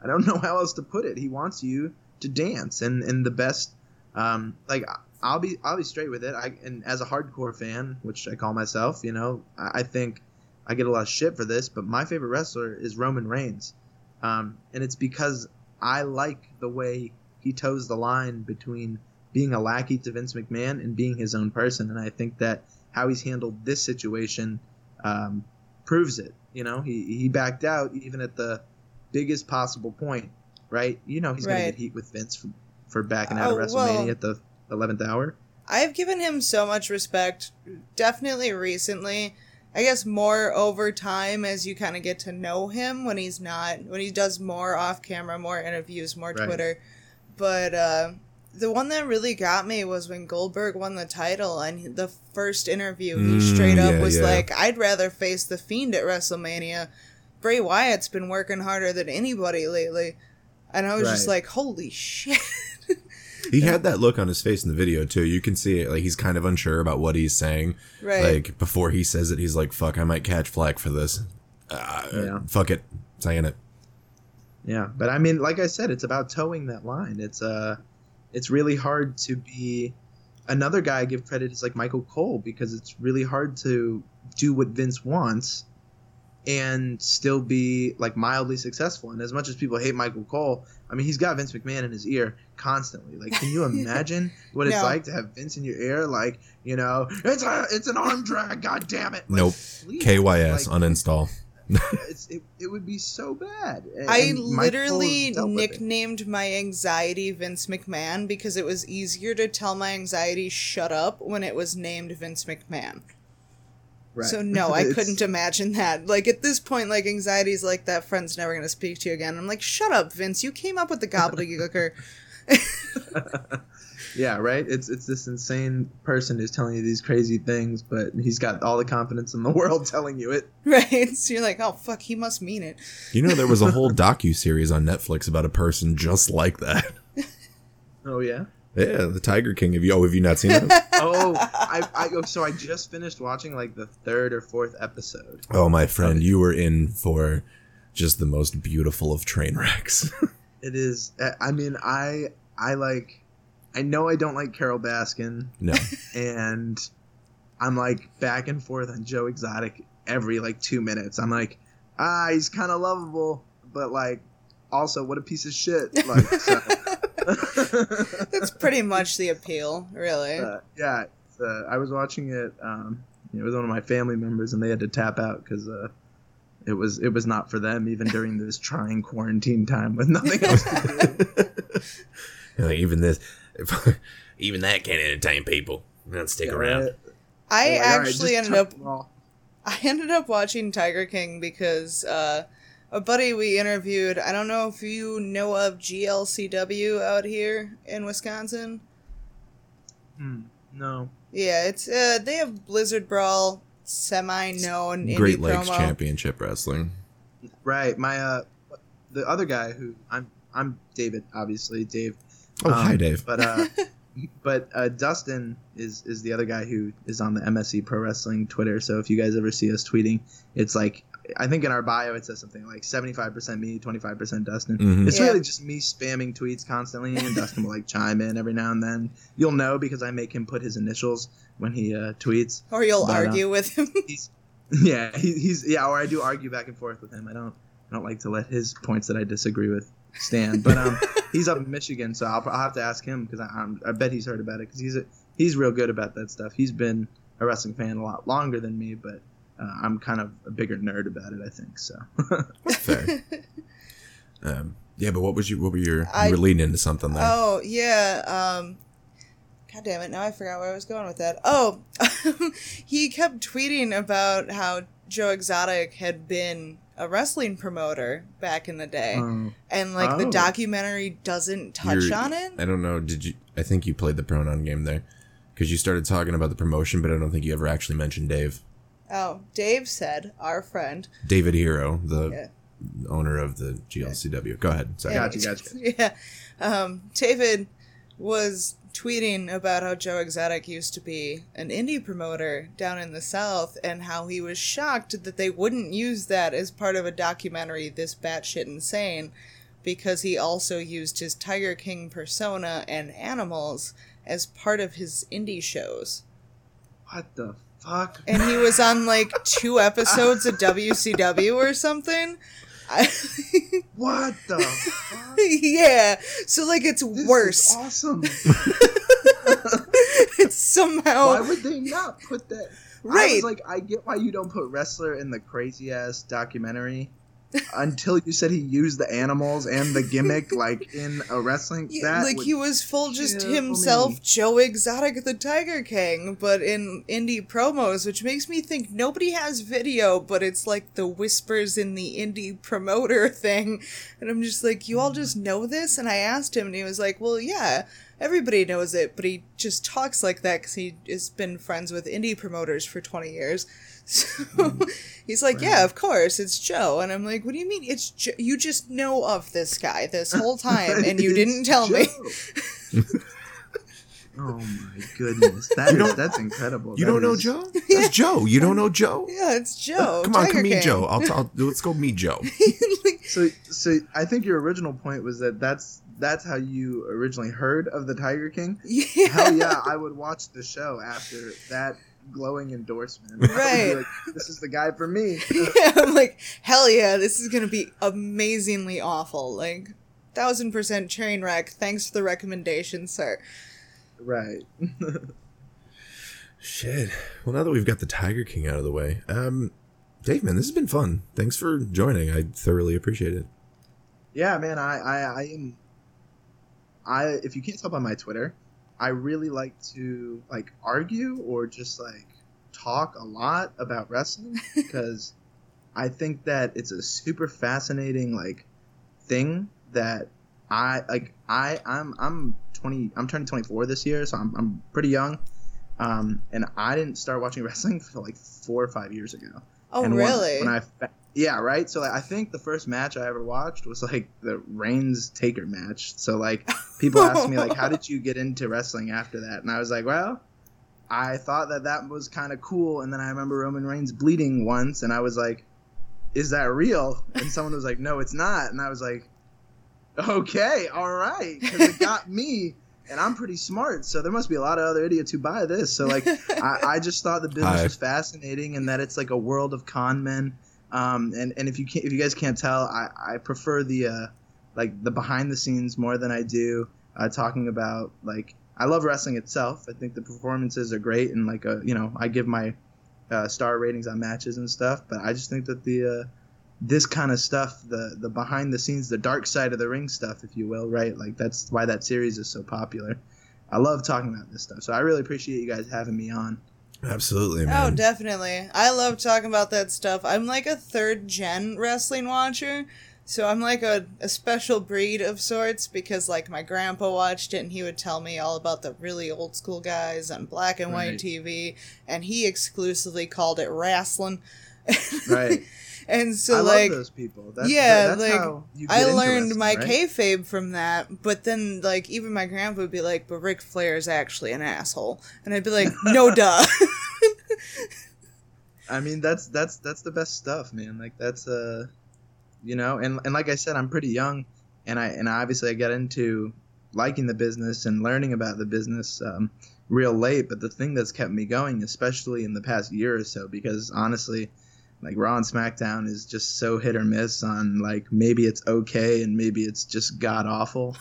I don't know how else to put it. He wants you to dance, and, and the best um, like I'll be I'll be straight with it. I and as a hardcore fan, which I call myself, you know, I, I think I get a lot of shit for this, but my favorite wrestler is Roman Reigns. Um, and it's because I like the way he toes the line between being a lackey to Vince McMahon and being his own person. And I think that how he's handled this situation um, proves it. You know, he, he backed out even at the biggest possible point, right? You know, he's right. going to get heat with Vince for, for backing out oh, of WrestleMania well, at the eleventh hour. I've given him so much respect, definitely recently. I guess more over time as you kind of get to know him when he's not, when he does more off camera, more interviews, more right. Twitter. But uh, the one that really got me was when Goldberg won the title, and the first interview, he mm, straight up yeah, was yeah. like, I'd rather face The Fiend at WrestleMania. Bray Wyatt's been working harder than anybody lately. And I was right. just like, holy shit. He had that look on his face in the video, too. You can see it. Like, he's kind of unsure about what he's saying. Right. Like, before he says it, he's like, fuck, I might catch flack for this. Uh, yeah. Fuck it. I'm saying it. Yeah. But, I mean, like I said, it's about towing that line. It's uh, it's really hard to be... Another guy I give credit is, like, Michael Cole, because it's really hard to do what Vince wants and still be, like, mildly successful. And as much as people hate Michael Cole, I mean, he's got Vince McMahon in his ear constantly. Like, can you imagine what no. it's like to have Vince in your ear? Like, you know, it's a, it's an arm drag, god damn it. Like, nope. Please. K Y S, like, uninstall. it's, it, it would be so bad. And I literally nicknamed my anxiety Vince McMahon because it was easier to tell my anxiety shut up when it was named Vince McMahon. Right. So no, I couldn't imagine that. Like, at this point, like, anxiety's like, that friend's never going to speak to you again. I'm like, shut up, Vince. You came up with the gobbledygooker. Yeah, right? It's it's this insane person who's telling you these crazy things, but he's got all the confidence in the world telling you it. Right. So you're like, oh, fuck, he must mean it. You know, there was a whole docuseries on Netflix about a person just like that. Oh, yeah? Yeah, the Tiger King. Have you, oh, have you not seen that? oh, I, I, so I just finished watching like the third or fourth episode. Oh, my friend, you were in for just the most beautiful of train wrecks. It is. I mean, I, I like, I know I don't like Carol Baskin. No. And I'm like back and forth on Joe Exotic every like two minutes. I'm like, ah, he's kind of lovable, but like also what a piece of shit. Like, so. That's pretty much the appeal, really. Uh, yeah, uh, I was watching it. Um, it was one of my family members, and they had to tap out because uh, it was it was not for them, even during this trying quarantine time with nothing else to do. You know, even this, even that can't entertain people. Not stick yeah, around. It, I like, actually right, ended up. I ended up watching Tiger King because. Uh, A buddy we interviewed, I don't know if you know of G L C W out here in Wisconsin? Mm, no. Yeah, it's uh, they have Blizzard Brawl, semi-known indie Great Lakes promo. Championship Wrestling. Right. My uh, the other guy who I'm I'm David, obviously Dave. Oh, um, hi Dave. But uh, but uh, Dustin is is the other guy who is on the M S E Pro Wrestling Twitter. So if you guys ever see us tweeting, it's like. I think in our bio it says something like seventy-five percent me, twenty-five percent Dustin. Mm-hmm. It's yeah. really just me spamming tweets constantly, and Dustin will like chime in every now and then. You'll know because I make him put his initials when he uh, tweets. Or you'll but, argue um, with him. He's, yeah, he, he's yeah. Or I do argue back and forth with him. I don't I don't like to let his points that I disagree with stand. But um, he's up in Michigan, so I'll, I'll have to ask him because I, I bet he's heard about it because he's a, he's real good about that stuff. He's been a wrestling fan a lot longer than me, but. Uh, I'm kind of a bigger nerd about it, I think. So, fair. Um, yeah, but what was you? What were your? I, you were leading into something there. Oh yeah. Um, God damn it! Now I forgot where I was going with that. Oh, he kept tweeting about how Joe Exotic had been a wrestling promoter back in the day, um, and like oh. the documentary doesn't touch You're, on it. I don't know. Did you? I think you played the pronoun game there because you started talking about the promotion, but I don't think you ever actually mentioned Dave. Oh, Dave said, our friend. David Hero, the yeah. owner of the G L C W. Go ahead. Sorry. Gotcha, gotcha. Yeah. Um, David was tweeting about how Joe Exotic used to be an indie promoter down in the South and how he was shocked that they wouldn't use that as part of a documentary this batshit insane because he also used his Tiger King persona and animals as part of his indie shows. What the fuck? And he was on like two episodes of W C W or something. What the fuck? Yeah. So like it's this worse. Is awesome. It's somehow. Why would they not put that? Right. I was like, I get why you don't put wrestler in the crazy ass documentary until you said he used the animals and the gimmick like in a wrestling. Yeah, like he was full just himself, me. Joe Exotic the Tiger King, but in indie promos, which makes me think nobody has video, but it's like the whispers in the indie promoter thing, and I'm just like, you all just know this? And I asked him, and he was like, well, yeah, everybody knows it, but he just talks like that because he has been friends with indie promoters for twenty years. So he's like, yeah, of course, it's Joe. And I'm like, what do you mean it's Joe? You just know of this guy this whole time, and you didn't tell Joe. me. Oh, my goodness. That is, that's incredible. You that don't is... know Joe? That's yeah. Joe. You don't know Joe? Yeah, it's Joe. Come on, Tiger come King. meet Joe. I'll, I'll, let's go meet Joe. like, so so I think your original point was that that's, that's how you originally heard of the Tiger King? Yeah. Hell yeah, I would watch the show after that glowing endorsement. Right. Like, this is the guy for me. Yeah, I'm like, hell yeah, this is going to be amazingly awful. Like, one thousand percent train wreck. Thanks for the recommendation, sir. Right. Shit. Well, now that we've got the Tiger King out of the way, um, Dave, man, this has been fun. Thanks for joining. I thoroughly appreciate it. Yeah, man, I, I, I am. I if you can't tell by my Twitter, I really like to like argue or just like talk a lot about wrestling because I think that it's a super fascinating like thing that I like. I I'm I'm. twenty I'm turning twenty-four this year, so I'm I'm pretty young, um, and I didn't start watching wrestling for like four or five years ago. Oh, and really? When, when I yeah, right. So like, I think the first match I ever watched was like the Reigns Taker match. So like people ask me like, how did you get into wrestling after that? And I was like, well, I thought that that was kind of cool, and then I remember Roman Reigns bleeding once, and I was like, is that real? And someone was like, no, it's not, and I was like, okay, all right, because it got me, and I'm pretty smart, so there must be a lot of other idiots who buy this. So, like, I, I just thought the business Hi. was fascinating and that it's, like, a world of con men. Um, and, and if you can't, if you guys can't tell, I, I prefer the, uh, like, the behind-the-scenes more than I do uh, talking about, like, I love wrestling itself. I think the performances are great, and, like, uh, you know, I give my uh, star ratings on matches and stuff, but I just think that the... Uh, this kind of stuff, the the behind the scenes, the dark side of the ring stuff, if you will, right? Like, that's why that series is so popular. I love talking about this stuff. So I really appreciate you guys having me on. Absolutely, man. Oh, definitely. I love talking about that stuff. I'm like a third-gen wrestling watcher, so I'm like a, a special breed of sorts because, like, my grandpa watched it, and he would tell me all about the really old-school guys on black and white right. T V, and he exclusively called it wrestling. Right. And so, I like, love those people. That's, yeah, that, that's like, how you get I learned my right? kayfabe from that. But then, like, even my grandpa would be like, but Ric Flair's actually an asshole. And I'd be like, no, duh. I mean, that's that's that's the best stuff, man. Like, that's, uh, you know, and, and like I said, I'm pretty young. And I and obviously I got into liking the business and learning about the business um, real late. But the thing that's kept me going, especially in the past year or so, because honestly... Like, Raw and SmackDown is just so hit or miss on, like, maybe it's okay and maybe it's just god-awful.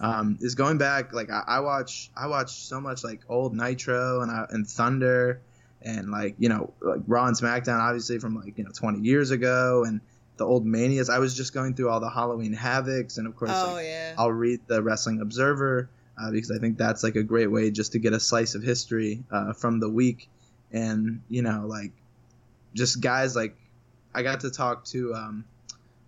Um, is going back, like, I, I watch I watch so much, like, old Nitro and I, and Thunder and, like, you know, like, Raw and SmackDown, obviously, from, like, you know, twenty years ago and the old Manias. I was just going through all the Halloween Havocs and, of course, oh, like, yeah. I'll read the Wrestling Observer uh, because I think that's, like, a great way just to get a slice of history uh, from the week and, you know, like, just guys like I got to talk to um,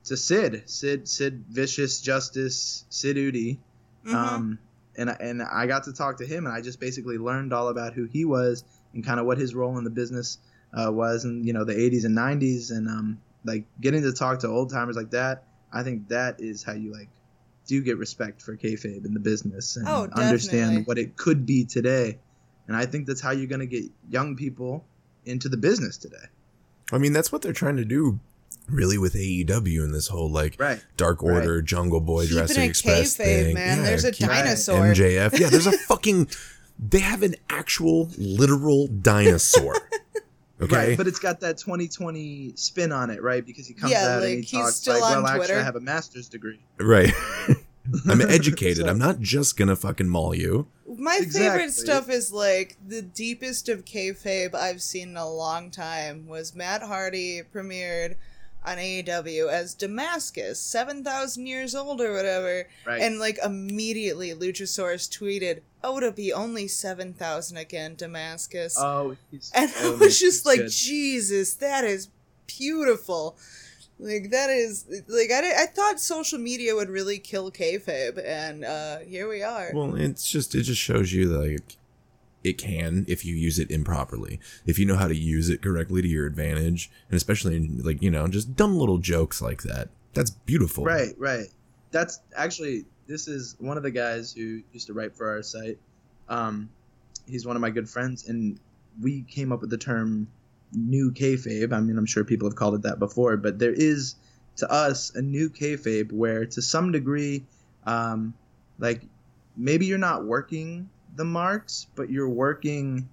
to Sid, Sid, Sid Vicious Justice, Sid Udy, mm-hmm. um, and and I got to talk to him, and I just basically learned all about who he was and kind of what his role in the business uh, was, in you know the eighties and nineties, and um, like getting to talk to old timers like that, I think that is how you like do get respect for kayfabe in the business and oh, understand what it could be today. And I think that's how you're going to get young people into the business today. I mean, that's what they're trying to do really with A E W and this whole like right. Dark Order, right. Jungle Boy, Jurassic Express thing. Kayfabe, man. Yeah, there's a dinosaur. M J F. Yeah, there's a fucking... They have an actual literal dinosaur. Okay. Right, but it's got that twenty twenty spin on it, right? Because he comes yeah, out like, and he talks still like, well, actually, Twitter. I have a master's degree. Right. I'm educated. So, I'm not just going to fucking maul you. My exactly. favorite stuff is like the deepest of kayfabe I've seen in a long time was Matt Hardy premiered on A E W as Damascus, seven thousand years old or whatever. Right. And like immediately Luchasaurus tweeted, oh, it'll be only seven thousand again, Damascus. Oh, he's, and oh, I was just like, good. Jesus, that is beautiful. Like, that is, like, I, I thought social media would really kill kayfabe, and uh, here we are. Well, it's just, it just shows you, like, it can if you use it improperly. If you know how to use it correctly to your advantage, and especially, in, like, you know, just dumb little jokes like that. That's beautiful. Right, right. That's, actually, this is one of the guys who used to write for our site. Um, he's one of my good friends, and we came up with the term new kayfabe. I mean, I'm sure people have called it that before, but there is to us a new kayfabe where to some degree, um, like maybe you're not working the marks, but you're working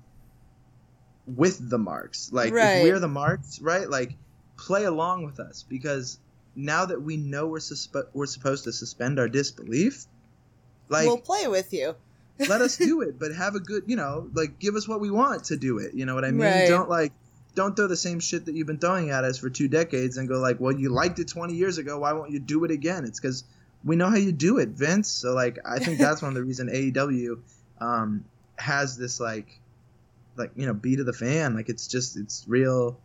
with the marks. Like right. if we're the marks, right? Like play along with us, because now that we know we're suspe- we're supposed to suspend our disbelief, like we'll play with you. Let us do it, but have a good, you know, like give us what we want to do it. You know what I mean? Right. Don't like, Don't throw the same shit that you've been throwing at us for two decades and go like, well, you liked it twenty years ago. Why won't you do it again? It's because we know how you do it, Vince. So, like, I think that's one of the reason A E W um, has this, like, like you know, beat of the fan. Like, it's just, it's real.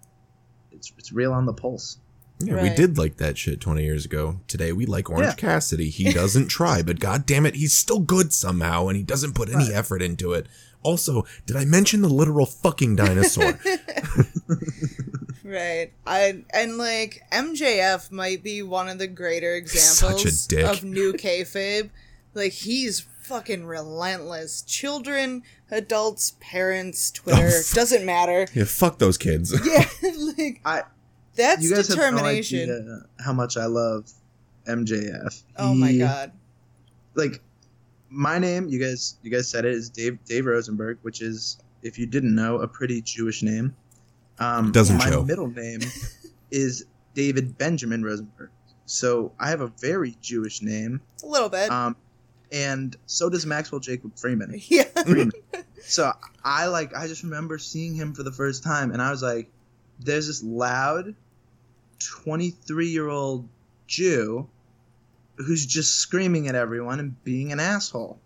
It's it's real on the pulse. Yeah, right. We did like that shit twenty years ago. Today, we like Orange yeah. Cassidy. He doesn't try, but goddamn it, he's still good somehow, and he doesn't put any right. effort into it. Also, did I mention the literal fucking dinosaur? Right. I and like M J F might be one of the greater examples of new kayfabe. Like he's fucking relentless. Children, adults, parents, Twitter, oh, doesn't matter. Yeah, fuck those kids. Yeah, like I, that's you guys determination. Have no idea how much I love M J F. He, oh my god. Like my name, you guys, you guys said it, is Dave Dave Rosenberg, which is, if you didn't know, a pretty Jewish name. Um, Doesn't my show. Middle name is David Benjamin Rosenberg, so I have a very Jewish name. A little bit. Um, and so does Maxwell Jacob Freeman. Yeah. Freeman. So I like I just remember seeing him for the first time, and I was like, "There's this loud, twenty-three-year-old Jew." Who's just screaming at everyone and being an asshole.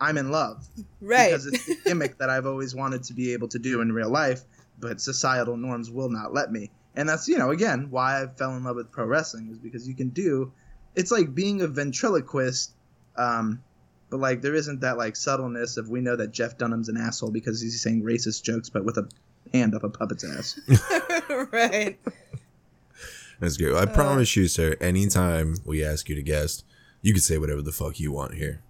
I'm in love. Right. Because it's the gimmick that I've always wanted to be able to do in real life, but societal norms will not let me. And that's, you know, again, why I fell in love with pro wrestling is because you can do, it's like being a ventriloquist, um, but like there isn't that like subtleness of we know that Jeff Dunham's an asshole because he's saying racist jokes, but with a hand up a puppet's ass. Right. That's good. I uh, promise you, sir, anytime we ask you to guest, you can say whatever the fuck you want here.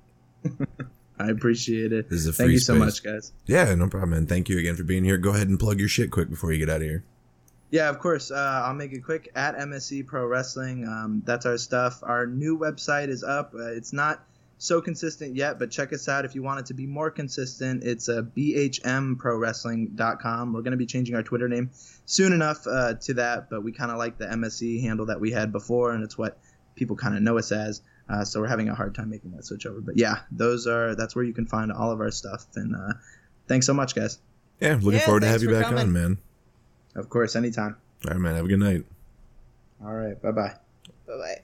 I appreciate it. This is a free Thank you space. So much, guys. Yeah, no problem, man. Thank you again for being here. Go ahead and plug your shit quick before you get out of here. Yeah, of course. Uh, I'll make it quick. At M S C Pro Wrestling, um, that's our stuff. Our new website is up. Uh, it's not so consistent yet, but check us out if you want it to be more consistent. It's uh, b h m pro wrestling dot com. We're going to be changing our Twitter name soon enough uh, to that, but we kind of like the M S C handle that we had before, and it's what people kind of know us as, uh, so we're having a hard time making that switch over. But yeah, those are that's where you can find all of our stuff, and uh, thanks so much, guys. Yeah, looking yeah, forward to have you back coming. on, man. Of course, anytime. All right, man, have a good night. All right, bye-bye. Bye-bye.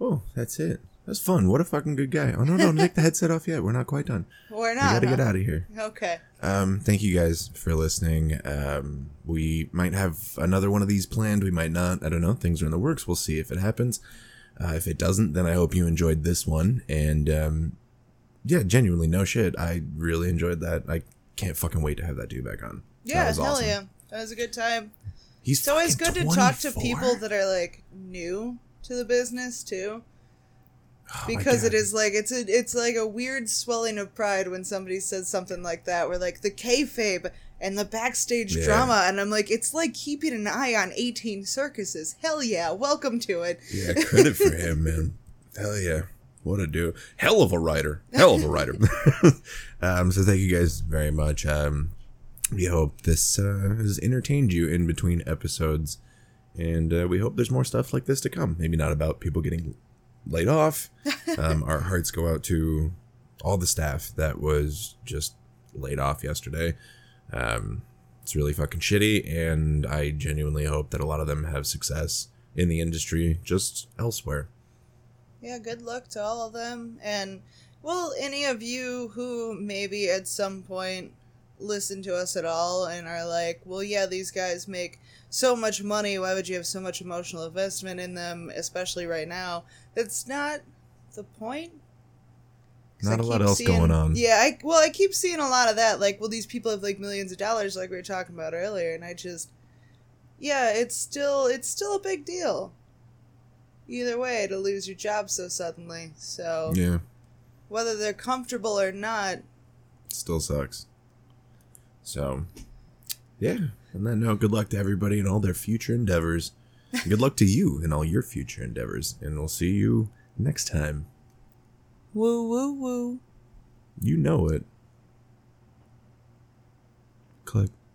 Oh, that's it. That's fun. What a fucking good guy. Oh, no, no, take the headset off yet. We're not quite done. We're not. We got to huh? get out of here. Okay. Um, thank you guys for listening. Um, we might have another one of these planned. We might not. I don't know. Things are in the works. We'll see if it happens. Uh, if it doesn't, then I hope you enjoyed this one. And, um, yeah, genuinely, no shit. I really enjoyed that. I can't fucking wait to have that dude back on. Yeah, hell awesome. yeah. That was a good time. He's it's always good twenty-four. To talk to people that are, like, new to the business, too. Because oh it is like it's a it's like a weird swelling of pride when somebody says something like that. We're like the kayfabe and the backstage yeah. drama, and I'm like, it's like keeping an eye on eighteen circuses. Hell yeah, welcome to it. Yeah, credit for him, man. Hell yeah, what a do. Hell of a writer. Hell of a writer. um, so thank you guys very much. Um, we hope this uh, has entertained you in between episodes, and uh, we hope there's more stuff like this to come. Maybe not about people getting laid off. Um, our hearts go out to all the staff that was just laid off yesterday. Um, it's really fucking shitty, and I genuinely hope that a lot of them have success in the industry, just elsewhere. Yeah, good luck to all of them. And, well, any of you who maybe at some point listen to us at all and are like, well, yeah, these guys make so much money. Why would you have so much emotional investment in them, especially right now? That's not the point. Not a lot else seeing, going on. Yeah, I well, I keep seeing a lot of that. Like, well, these people have like millions of dollars, like we were talking about earlier, and I just, yeah, it's still it's still a big deal. Either way, to lose your job so suddenly. So yeah, whether they're comfortable or not, it still sucks. So yeah, and then no, good luck to everybody in all their future endeavors. Good luck to you in all your future endeavors, and we'll see you next time. Woo, woo, woo. You know it. Click.